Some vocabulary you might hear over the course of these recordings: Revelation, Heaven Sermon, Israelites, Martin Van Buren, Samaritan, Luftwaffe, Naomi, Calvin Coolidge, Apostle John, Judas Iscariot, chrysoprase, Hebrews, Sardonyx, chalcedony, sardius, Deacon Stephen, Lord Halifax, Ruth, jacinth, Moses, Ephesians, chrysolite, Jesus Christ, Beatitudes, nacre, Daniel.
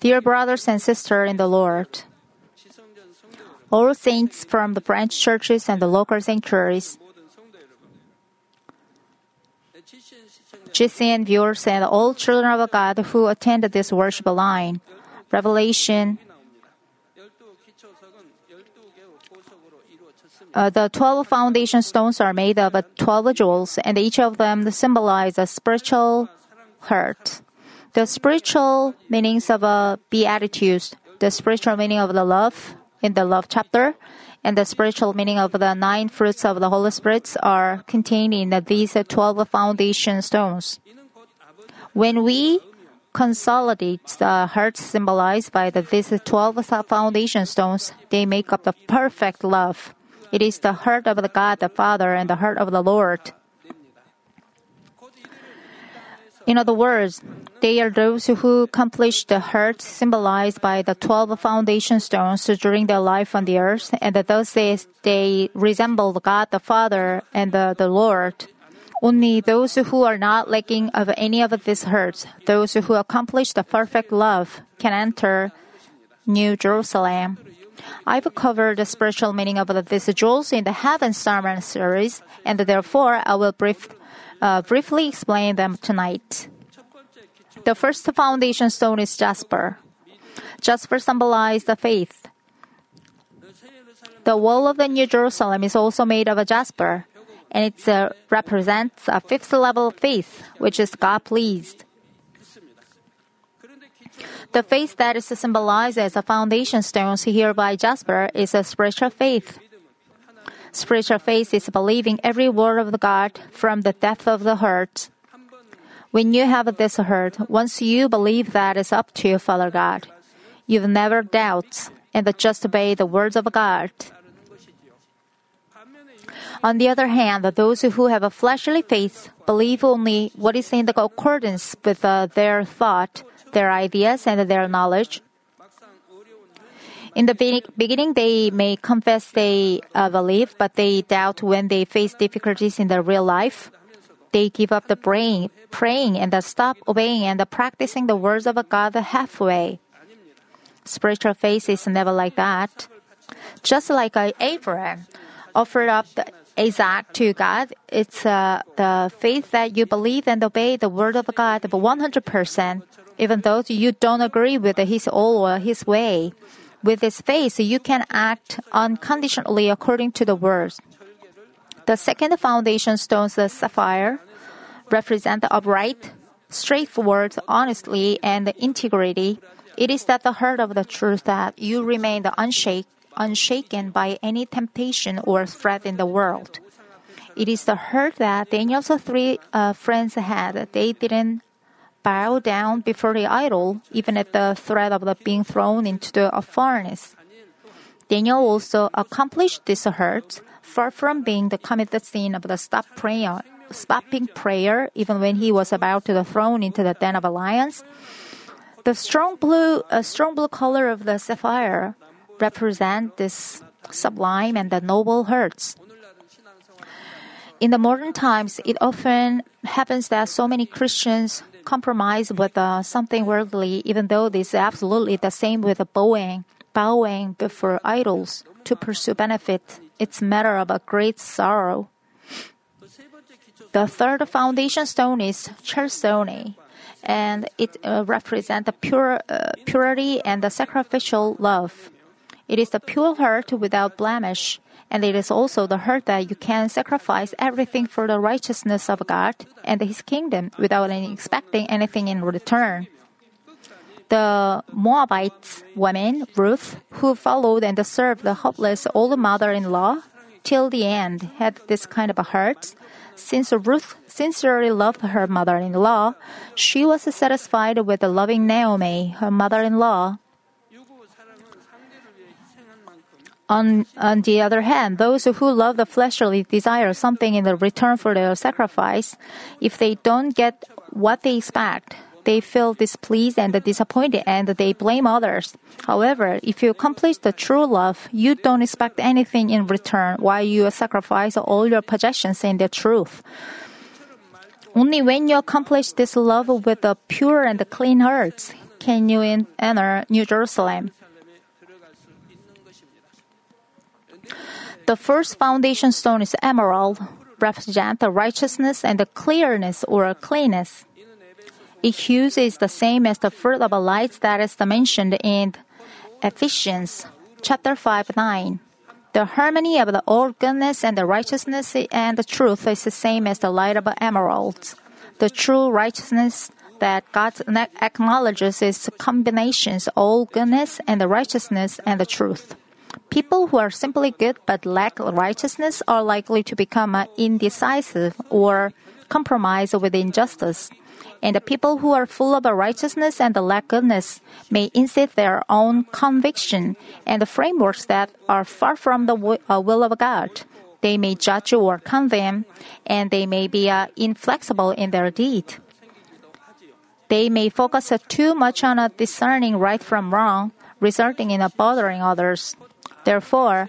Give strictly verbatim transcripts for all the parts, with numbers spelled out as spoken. Dear brothers and sisters in the Lord, all saints from the branch churches and the local sanctuaries, G C N viewers and all children of God who attend this worship line, Revelation, uh, the twelve foundation stones are made of twelve jewels, and each of them symbolize a spiritual heart. The spiritual meanings of a Beatitudes, the spiritual meaning of the love in the love chapter, and the spiritual meaning of the nine fruits of the Holy Spirit are contained in these twelve foundation stones. When we consolidate the hearts symbolized by the, these twelve foundation stones, they make up the perfect love. It is the heart of the God the Father and the heart of the Lord. In other words, they are those who accomplished the heart symbolized by the twelve foundation stones during their life on the earth, and thus they, they resemble God the Father and the, the Lord. Only those who are not lacking of any of these hearts, those who accomplish the perfect love, can enter New Jerusalem. I've covered the spiritual meaning of these jewels in the Heaven Sermon series, and therefore I will brief Uh, briefly explain them tonight. The first foundation stone is jasper. Jasper symbolizes the faith. The wall of the New Jerusalem is also made of a jasper, and it uh, represents a fifth level of faith, which is God-pleased. The faith that is symbolized as a foundation stone here by jasper is a spiritual faith. Spiritual faith is believing every word of God from the depth of the heart. When you have this heart, once you believe that it's up to you, Father God, you've never doubt and just obey the words of God. On the other hand, those who have a fleshly faith believe only what is in the accordance with uh, their thought, their ideas, and their knowledge. In the beginning, they may confess they uh, believe, but they doubt when they face difficulties in their real life. They give up the praying, praying and stop obeying and practicing the words of God halfway. Spiritual faith is never like that. Just like Abraham offered up Isaac to God, it's uh, the faith that you believe and obey the word of God but one hundred percent, even though you don't agree with his all or his way. With this faith, you can act unconditionally according to the words. The second foundation stones, the sapphire, represent the upright, straightforward, honesty, and integrity. It is that the heart of the truth that you remain unshake, unshaken by any temptation or threat in the world. It is the heart that Daniel's three uh, friends had. They didn't bow down before the idol, even at the threat of the being thrown into the furnace. Daniel also accomplished this hurt, far from being the committed sin of the stop prayer, stopping prayer, even when he was about to be thrown into the den of lions. The strong blue, uh, strong blue color of the sapphire represents this sublime and the noble hurts. In the modern times, it often happens that so many Christians compromise with uh, something worldly, even though this is absolutely the same with bowing, bowing before idols to pursue benefit. It's a matter of a great sorrow. The third foundation stone is chalcedony, and it uh, represents the pure, uh, purity and the sacrificial love. It is the pure heart without blemish, and it is also the heart that you can sacrifice everything for the righteousness of God and His kingdom without any expecting anything in return. The Moabite woman, Ruth, who followed and served the hopeless old mother-in-law till the end, had this kind of a heart. Since Ruth sincerely loved her mother-in-law, she was satisfied with loving Naomi, her mother-in-law. On, on the other hand, those who love the fleshly desire something in return for their sacrifice. If they don't get what they expect, they feel displeased and disappointed, and they blame others. However, if you accomplish the true love, you don't expect anything in return while you sacrifice all your possessions in the truth. Only when you accomplish this love with a pure and clean heart can you enter New Jerusalem? The first foundation stone is emerald, represent the righteousness and the clearness or cleanness. Its hue is the same as the fruit of the light that is mentioned in Ephesians chapter five nine. The harmony of the old goodness and the righteousness and the truth is the same as the light of emeralds. The true righteousness that God acknowledges is combinations of all goodness and the righteousness and the truth. People who are simply good but lack righteousness are likely to become indecisive or compromise with injustice. And the people who are full of righteousness and lack goodness may insist their own conviction and the frameworks that are far from the will of God. They may judge or condemn, and they may be uh, inflexible in their deed. They may focus uh, too much on uh, discerning right from wrong, resulting in uh, bothering others. Therefore,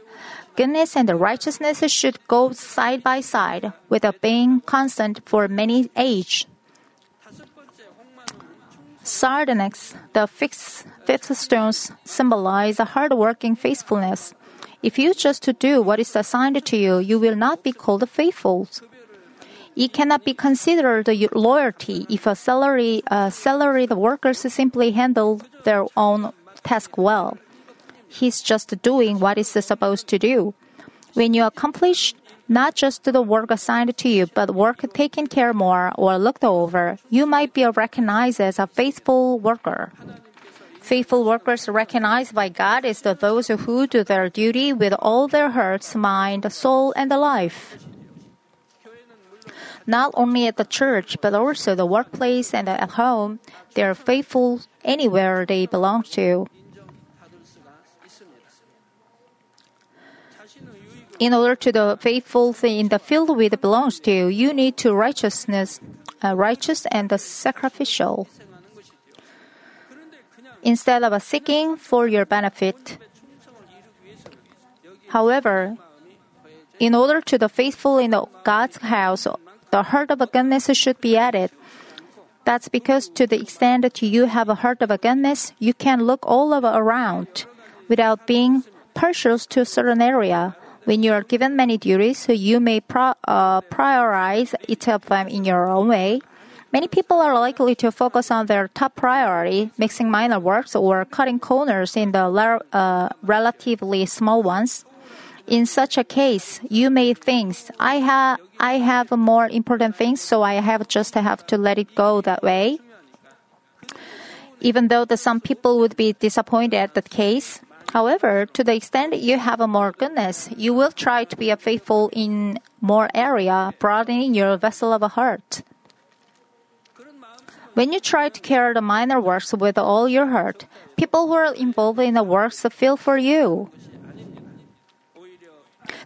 goodness and righteousness should go side by side, with uh, being constant for many ages. Sardonyx, the fifth, fifth stones, symbolize hard-working faithfulness. If you just to do what is assigned to you, you will not be called faithful. It cannot be considered loyalty if a salary, uh, salaried workers simply handle their own task well. He's just doing what is supposed to do. When you accomplish not just the work assigned to you, but work taken care more or looked over, you might be recognized as a faithful worker. Faithful workers recognized by God is the those who do their duty with all their hearts, mind, soul, and life. Not only at the church, but also the workplace and at home, they are faithful anywhere they belong to. In order to the faithful thing in the field which it belongs to, you need to righteousness, uh, righteous and the sacrificial. Instead of seeking for your benefit, however, in order to the faithful in the God's house, the heart of goodness should be added. That's because to the extent that you have a heart of goodness, you can look all over around without being partial to a certain area. When you are given many duties, so you may pro, uh, prioritize each of them in your own way. Many people are likely to focus on their top priority, mixing minor works or cutting corners in the la- uh, relatively small ones. In such a case, you may think, I, ha- I have more important things, so I have just have to let it go that way. Even though the, some people would be disappointed at that case, however, to the extent you have more goodness, you will try to be faithful in more area, broadening your vessel of a heart. When you try to carry the minor works with all your heart, people who are involved in the works feel for you.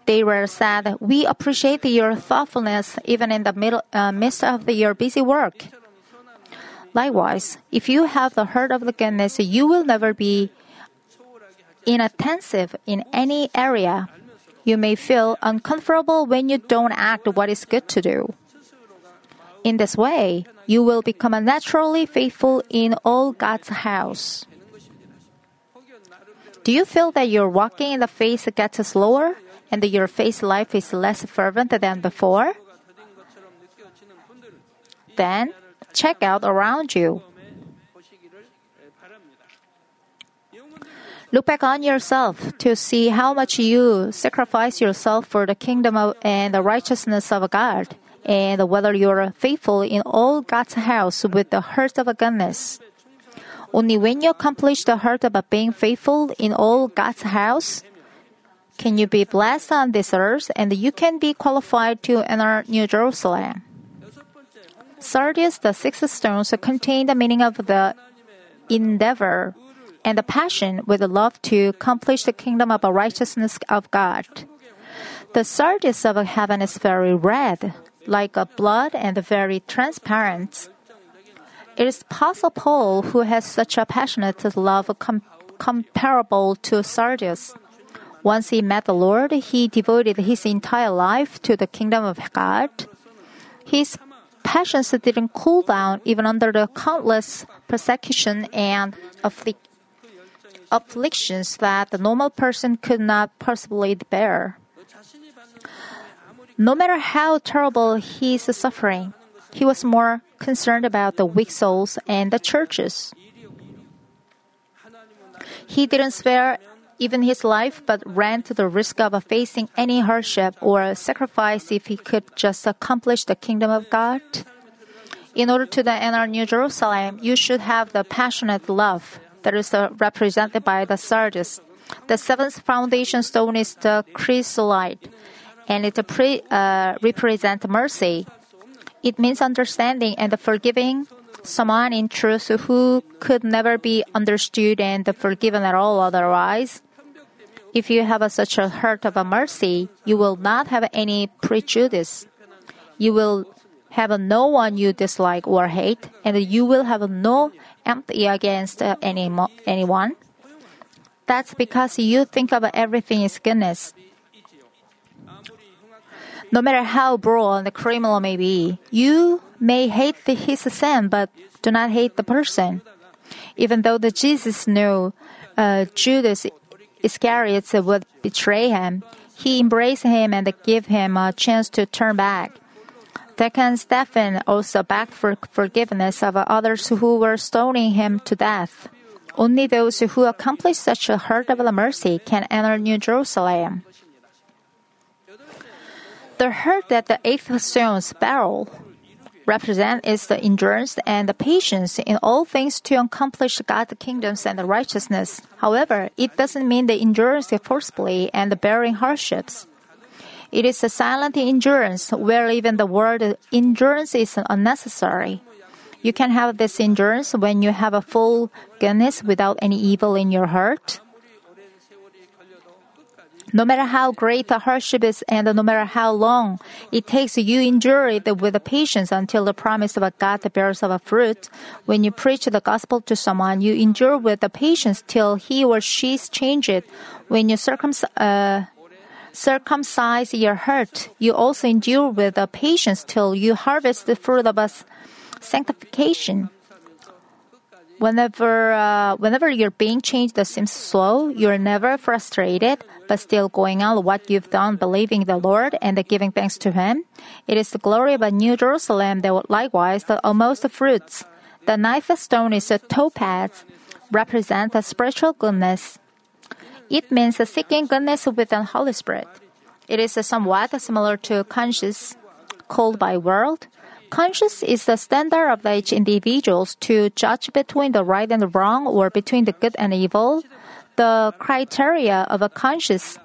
They were said, "We appreciate your thoughtfulness even in the middle, uh, midst of your busy work." Likewise, if you have the heart of the goodness, you will never be inattentive in any area. You may feel uncomfortable when you don't act what is good to do. In this way, you will become naturally faithful in all God's house. Do you feel that your walking in the faith gets slower and that your faith life is less fervent than before? Then, check out around you. Look back on yourself to see how much you sacrifice yourself for the kingdom of, and the righteousness of God, and whether you are faithful in all God's house with the heart of goodness. Only when you accomplish the heart of being faithful in all God's house, can you be blessed on this earth, and you can be qualified to enter New Jerusalem. Sardius, the sixth stones, contain the meaning of the endeavor and the passion with love to accomplish the kingdom of righteousness of God. The sardis of heaven is very red, like a blood, and very transparent. It is Apostle Paul who has such a passionate love com- comparable to sardis. Once he met the Lord, he devoted his entire life to the kingdom of God. His passions didn't cool down even under the countless persecution and afflic- afflictions that the normal person could not possibly bear. No matter how terrible his suffering, he was more concerned about the weak souls and the churches. He didn't spare even his life, but ran to the risk of facing any hardship or sacrifice if he could just accomplish the kingdom of God. In order to enter New Jerusalem, you should have the passionate love that is represented by the sardis. The seventh foundation stone is the chrysolite, and it pre, uh, represents mercy. It means understanding and forgiving someone in truth who could never be understood and forgiven at all otherwise. If you have a, such a heart of a mercy, you will not have any prejudice. You will have no one you dislike or hate, and you will have no empathy against any, anyone. That's because you think of everything as goodness. No matter how brutal the criminal may be, you may hate his sin, but do not hate the person. Even though the Jesus knew uh, Judas Iscariot would betray him, he embraced him and gave him a chance to turn back. Deacon Stephen also begged for forgiveness of others who were stoning him to death. Only those who accomplish such a heart of mercy can enter New Jerusalem. The heart that the eighth stone's barrel represents is the endurance and the patience in all things to accomplish God's kingdoms and the righteousness. However, it doesn't mean the endurance forcefully and the bearing hardships. It is a silent endurance where even the word endurance is unnecessary. You can have this endurance when you have a full goodness without any evil in your heart. No matter how great the hardship is and no matter how long it takes, you endure it with patience until the promise of God bears of fruit. When you preach the gospel to someone, you endure with the patience till he or she changes. When you circumc- uh, circumcise your heart, you also endure with the patience till you harvest the fruit of us sanctification. Whenever, uh, whenever you're being changed that seems slow, you're never frustrated, but still going on what you've done, believing the Lord and giving thanks to Him. It is the glory of a New Jerusalem that likewise the almost fruits. The ninth stone is a topaz, represents a spiritual goodness. It means a seeking goodness with the Holy Spirit. It is somewhat similar to conscience, called by world. Conscience is the standard of each individuals to judge between the right and the wrong or between the good and evil. The criteria of a conscience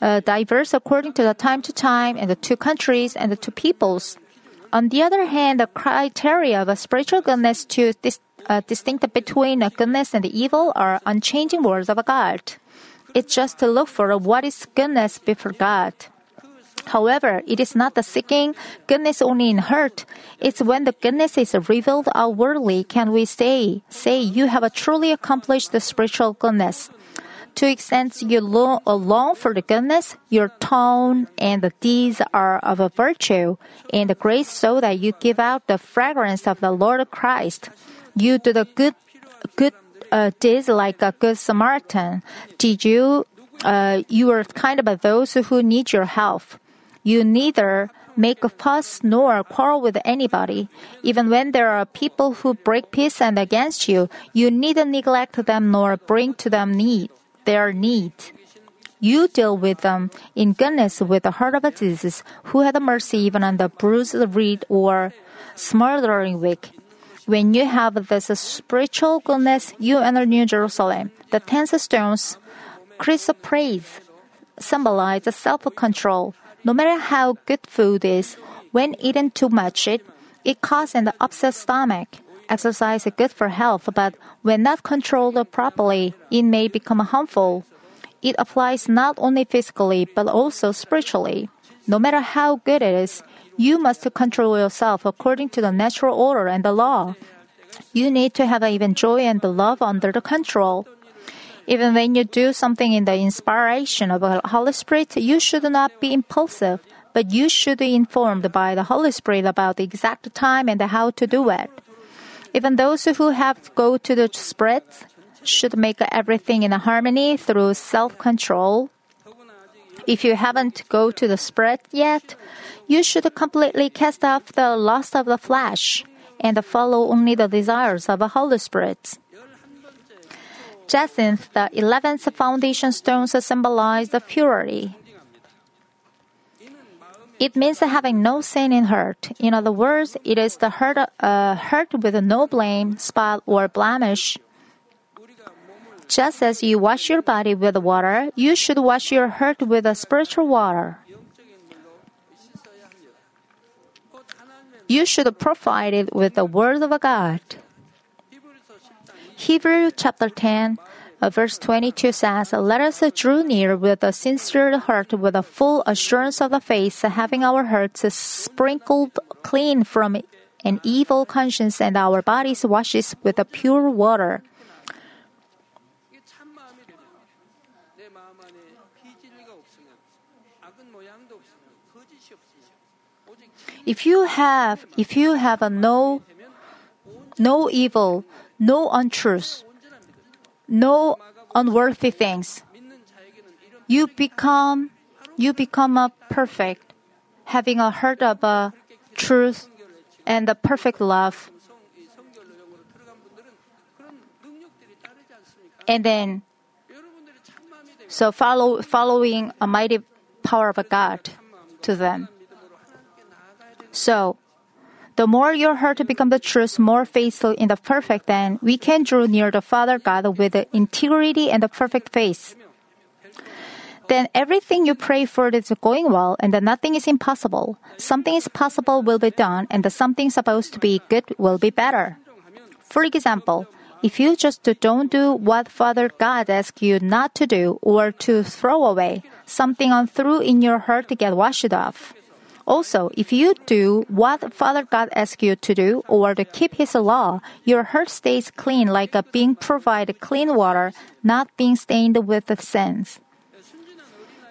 uh, diverse according to the time to time and the two countries and the two peoples. On the other hand, the criteria of a spiritual goodness to dis- uh, distinct between a goodness and the evil are unchanging words of God. It's just to look for what is goodness before God. However, it is not the seeking goodness only in heart. It's when the goodness is revealed outwardly can we say, say you have truly accomplished the spiritual goodness. To the extent you long, long for the goodness, your tone and the deeds are of a virtue and the grace so that you give out the fragrance of the Lord Christ. You do the good, good uh, deeds like a good Samaritan. Did you, uh, you are kind of those who need your help. You neither make a fuss nor quarrel with anybody. Even when there are people who break peace and against you, you neither neglect them nor bring to them need, their need. You deal with them in goodness with the heart of a Jesus who had mercy even on the bruised reed or smoldering wick. When you have this spiritual goodness, you enter New Jerusalem. The ten stones, chrysoprase, symbolize self-control. No matter how good food is, when eaten too much, it, it causes an upset stomach. Exercise is good for health, but when not controlled properly, it may become harmful. It applies not only physically, but also spiritually. No matter how good it is, you must control yourself according to the natural order and the law. You need to have even joy and love under the control. Even when you do something in the inspiration of the Holy Spirit, you should not be impulsive, but you should be informed by the Holy Spirit about the exact time and how to do it. Even those who have go to the spreads should make everything in harmony through self-control. If you haven't go to the spread yet, you should completely cast off the lust of the flesh and follow only the desires of the Holy Spirit. Jacinth, the eleventh foundation stone, symbolizes the purity. It means having no sin in heart. In other words, it is the heart, uh, heart with no blame, spot, or blemish. Just as you wash your body with water, you should wash your heart with a spiritual water. You should provide it with the Word of God. Hebrews chapter ten, verse twenty-two says, "Let us draw near with a sincere heart, with a full assurance of the faith, having our hearts sprinkled clean from an evil conscience and our bodies washed with a pure water." If you have, if you have a no, no evil, no untruth, no unworthy things, you become, you become a perfect, having a heart of a truth and a perfect love. And then, so follow, following a mighty power of God to them. So, the more your heart becomes the truth, more faithful in the perfect, then we can draw near the Father God with the integrity and the perfect faith. Then everything you pray for is going well, and nothing is impossible. Something is possible will be done, and something supposed to be good will be better. For example, if you just don't do what Father God asks you not to do or to throw away, something untrue in your heart to get washed off. Also, if you do what Father God asks you to do or to keep His law, your heart stays clean like a being provided clean water, not being stained with the sins.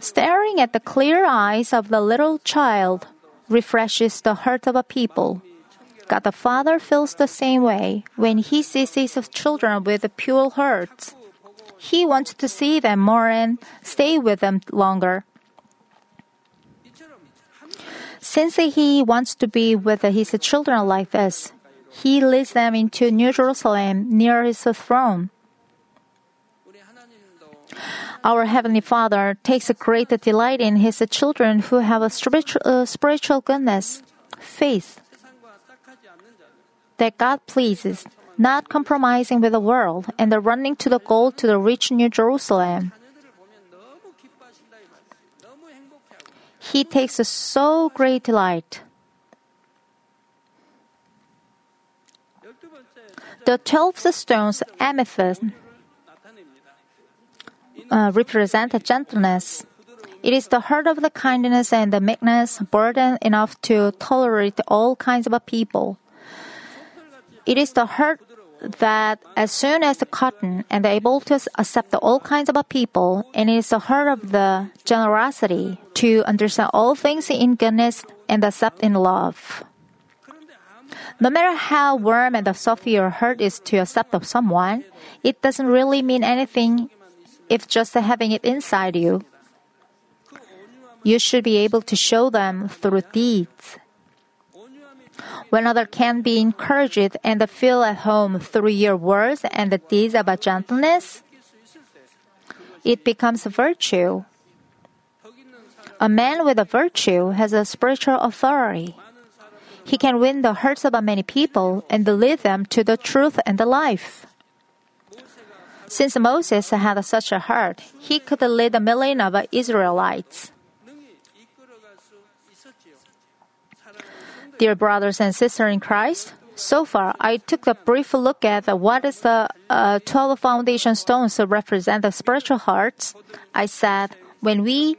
Staring at the clear eyes of the little child refreshes the heart of a people. God the Father feels the same way when He sees His children with pure hearts. He wants to see them more and stay with them longer. Since He wants to be with His children like this, He leads them into New Jerusalem near His throne. Our Heavenly Father takes great delight in His children who have a spiritual goodness, faith that God pleases, not compromising with the world, and running to the goal to the rich New Jerusalem. He takes so great delight. The twelve stones, amethyst, uh, represent gentleness. It is the heart of the kindness and the meekness, burden enough to tolerate all kinds of people. It is the heart that as soon as the cotton and able to accept all kinds of people, and it is the heart of the generosity to understand all things in goodness and accept in love. No matter how warm and soft your heart is to accept of someone, it doesn't really mean anything if just having it inside you. You should be able to show them through deeds. When others can be encouraged and feel at home through your words and the deeds of gentleness, it becomes a virtue. A man with a virtue has a spiritual authority. He can win the hearts of many people and lead them to the truth and the life. Since Moses had such a heart, he could lead a million of Israelites. Dear brothers and sisters in Christ, so far I took a brief look at what is the uh, twelve foundation stones that represent the spiritual hearts. I said, when we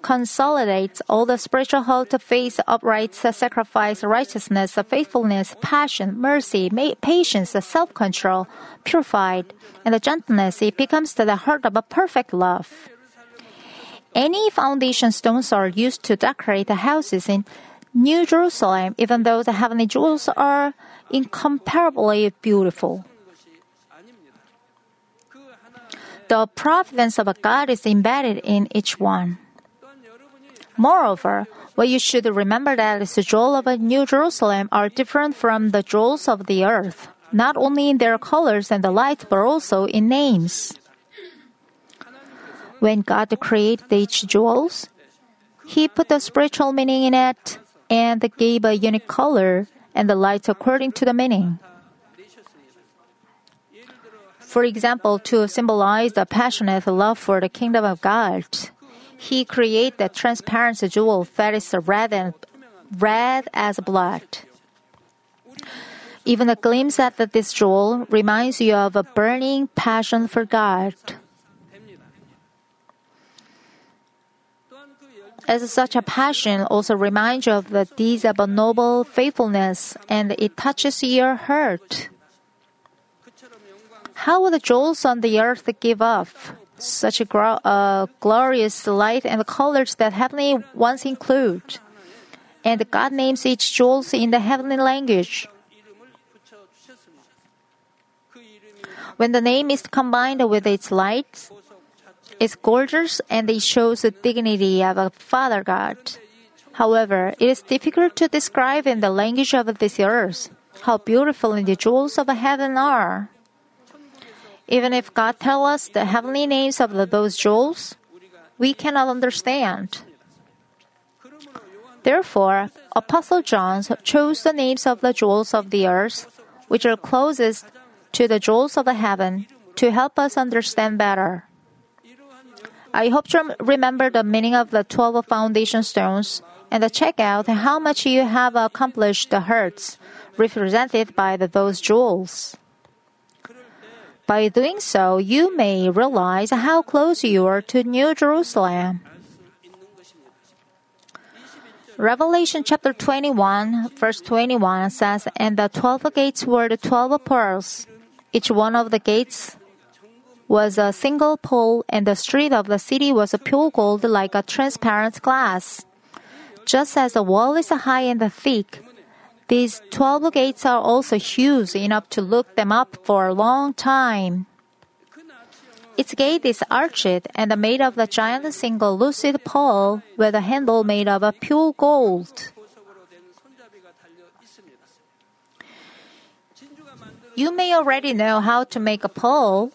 consolidate all the spiritual heart of faith, upright sacrifice, righteousness, faithfulness, passion, mercy, patience, self-control, purified, and the gentleness, it becomes the heart of a perfect love. Any foundation stones are used to decorate the houses in New Jerusalem, even though the heavenly jewels are incomparably beautiful. The providence of God is embedded in each one. Moreover, what you should remember that is the jewels of New Jerusalem are different from the jewels of the earth, not only in their colors and the light, but also in names. When God created each jewels, He put the spiritual meaning in it and gave a unique color and the light according to the meaning. For example, to symbolize the passionate love for the kingdom of God, He created the transparent jewel that is red, and, red as blood. Even a glimpse at this jewel reminds you of a burning passion for God. As such a passion also reminds you of the deeds of a noble faithfulness, and it touches your heart. How will the jewels on the earth give off such a gro- uh, glorious light and colors that heavenly ones include? And God names each jewel in the heavenly language. When the name is combined with its light, it's gorgeous and it shows the dignity of a Father God. However, it is difficult to describe in the language of this earth how beautiful the jewels of heaven are. Even if God tells us the heavenly names of those jewels, we cannot understand. Therefore, Apostle John chose the names of the jewels of the earth, which are closest to the jewels of the heaven, to help us understand better. I hope you remember the meaning of the twelve foundation stones and to check out how much you have accomplished the hurts represented by those jewels. By doing so, you may realize how close you are to New Jerusalem. Revelation chapter twenty-one, verse twenty-one says, "And the twelve gates were the twelve pearls. Each one of the gates was a single pole, and the street of the city was pure gold like a transparent glass. Just as the wall is high and thick, these twelve gates are also huge enough to look them up for a long time. Its gate is arched and made of the giant single lucid pole with a handle made of pure gold." You may already know how to make a pole.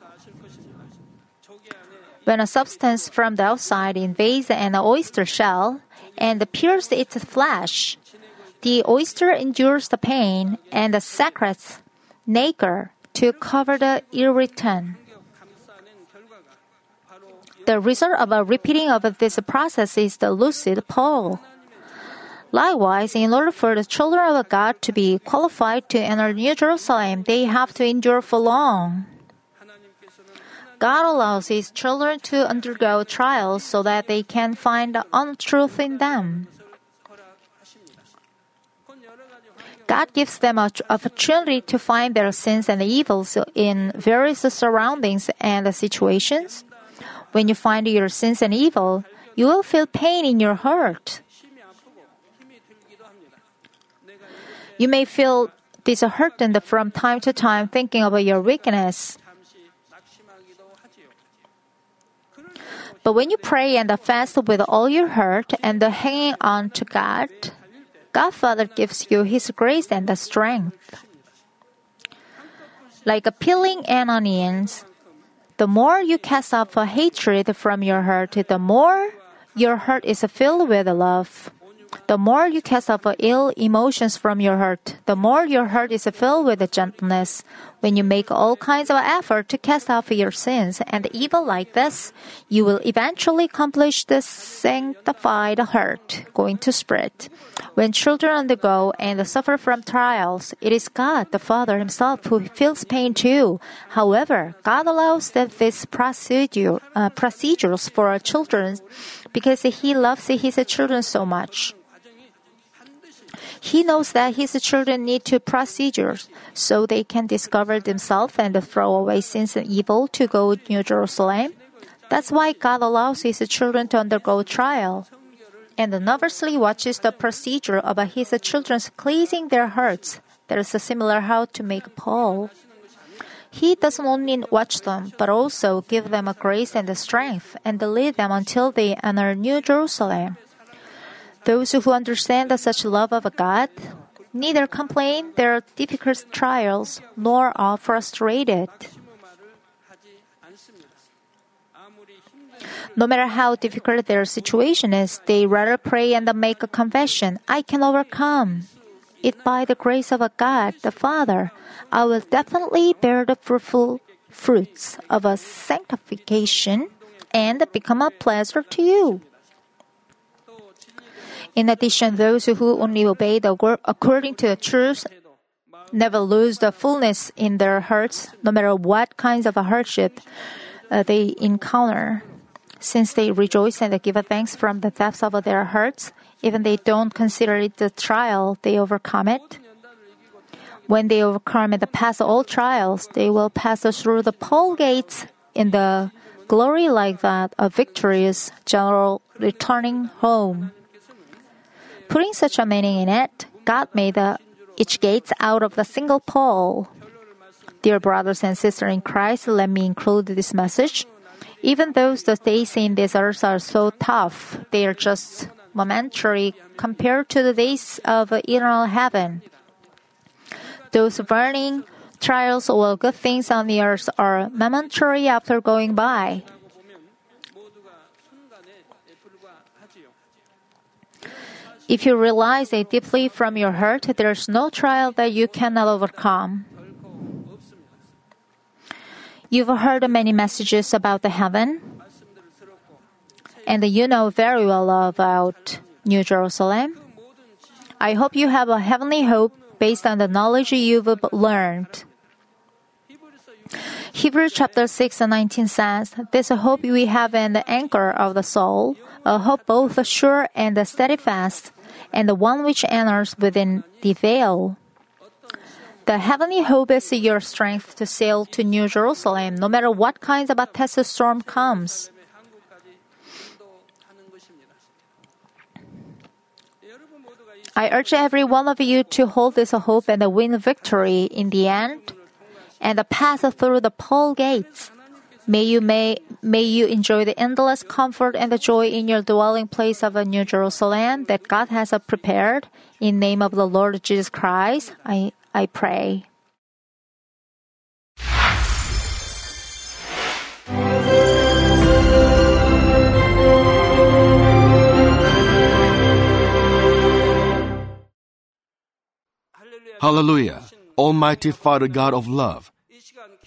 When a substance from the outside invades an oyster shell and pierces its flesh, the oyster endures the pain and the secrets nacre to cover the irritant. The result of a repeating of this process is the lucid pole. Likewise, in order for the children of God to be qualified to enter New Jerusalem, they have to endure for long. God allows His children to undergo trials so that they can find the untruth in them. God gives them an opportunity to find their sins and evils in various surroundings and situations. When you find your sins and evil, you will feel pain in your heart. You may feel disheartened from time to time thinking about your weakness. But when you pray and fast with all your heart and hanging on to God, God Father gives you His grace and the strength. Like peeling an onion, the more you cast off hatred from your heart, the more your heart is filled with love. The more you cast off ill emotions from your heart, the more your heart is filled with gentleness. When you make all kinds of effort to cast off your sins and evil like this, you will eventually accomplish the sanctified heart going to spread. When children undergo and suffer from trials, it is God the Father Himself who feels pain too. However, God allows that these procedure, uh, procedures for our children because He loves His children so much. He knows that His children need to procedures so they can discover themselves and throw away sins and evil to go to New Jerusalem. That's why God allows His children to undergo trial and nervously watches the procedure of His children cleansing their hearts. There is a similar how to make Paul. He doesn't only watch them, but also give them a grace and a strength and lead them until they enter New Jerusalem. Those who understand such love of God neither complain their difficult trials nor are frustrated. No matter how difficult their situation is, they rather pray and make a confession, "I can overcome it by the grace of God, the Father. I will definitely bear the fruitful fruits of a sanctification and become a pleasure to you." In addition, those who only obey the word according to the truth never lose the fullness in their hearts, no matter what kinds of a hardship uh, they encounter. Since they rejoice and give thanks from the depths of their hearts, even they don't consider it a trial, they overcome it. When they overcome and pass all trials, they will pass through the pearl gates in the glory like that of victorious general returning home. Putting such a meaning in it, God made uh, each gate out of the single pearl. Dear brothers and sisters in Christ, let me include this message. Even though the days in this earth are so tough, they are just momentary compared to the days of eternal heaven. Those burning trials or good things on the earth are momentary after going by. If you realize it deeply from your heart, there is no trial that you cannot overcome. You've heard many messages about the heaven, and you know very well about New Jerusalem. I hope you have a heavenly hope based on the knowledge you've learned. Hebrews chapter six and nineteen says, "This hope we have in the anchor of the soul, a hope both sure and steadfast, and the one which enters within the veil." The heavenly hope is your strength to sail to New Jerusalem, no matter what kind of a test storm comes. I urge every one of you to hold this hope and win victory in the end, and pass through the pearl gates. May you may may you enjoy the endless comfort and the joy in your dwelling place of a New Jerusalem that God has prepared. In the name of the Lord Jesus Christ, I. I pray. Hallelujah! Almighty Father God of love,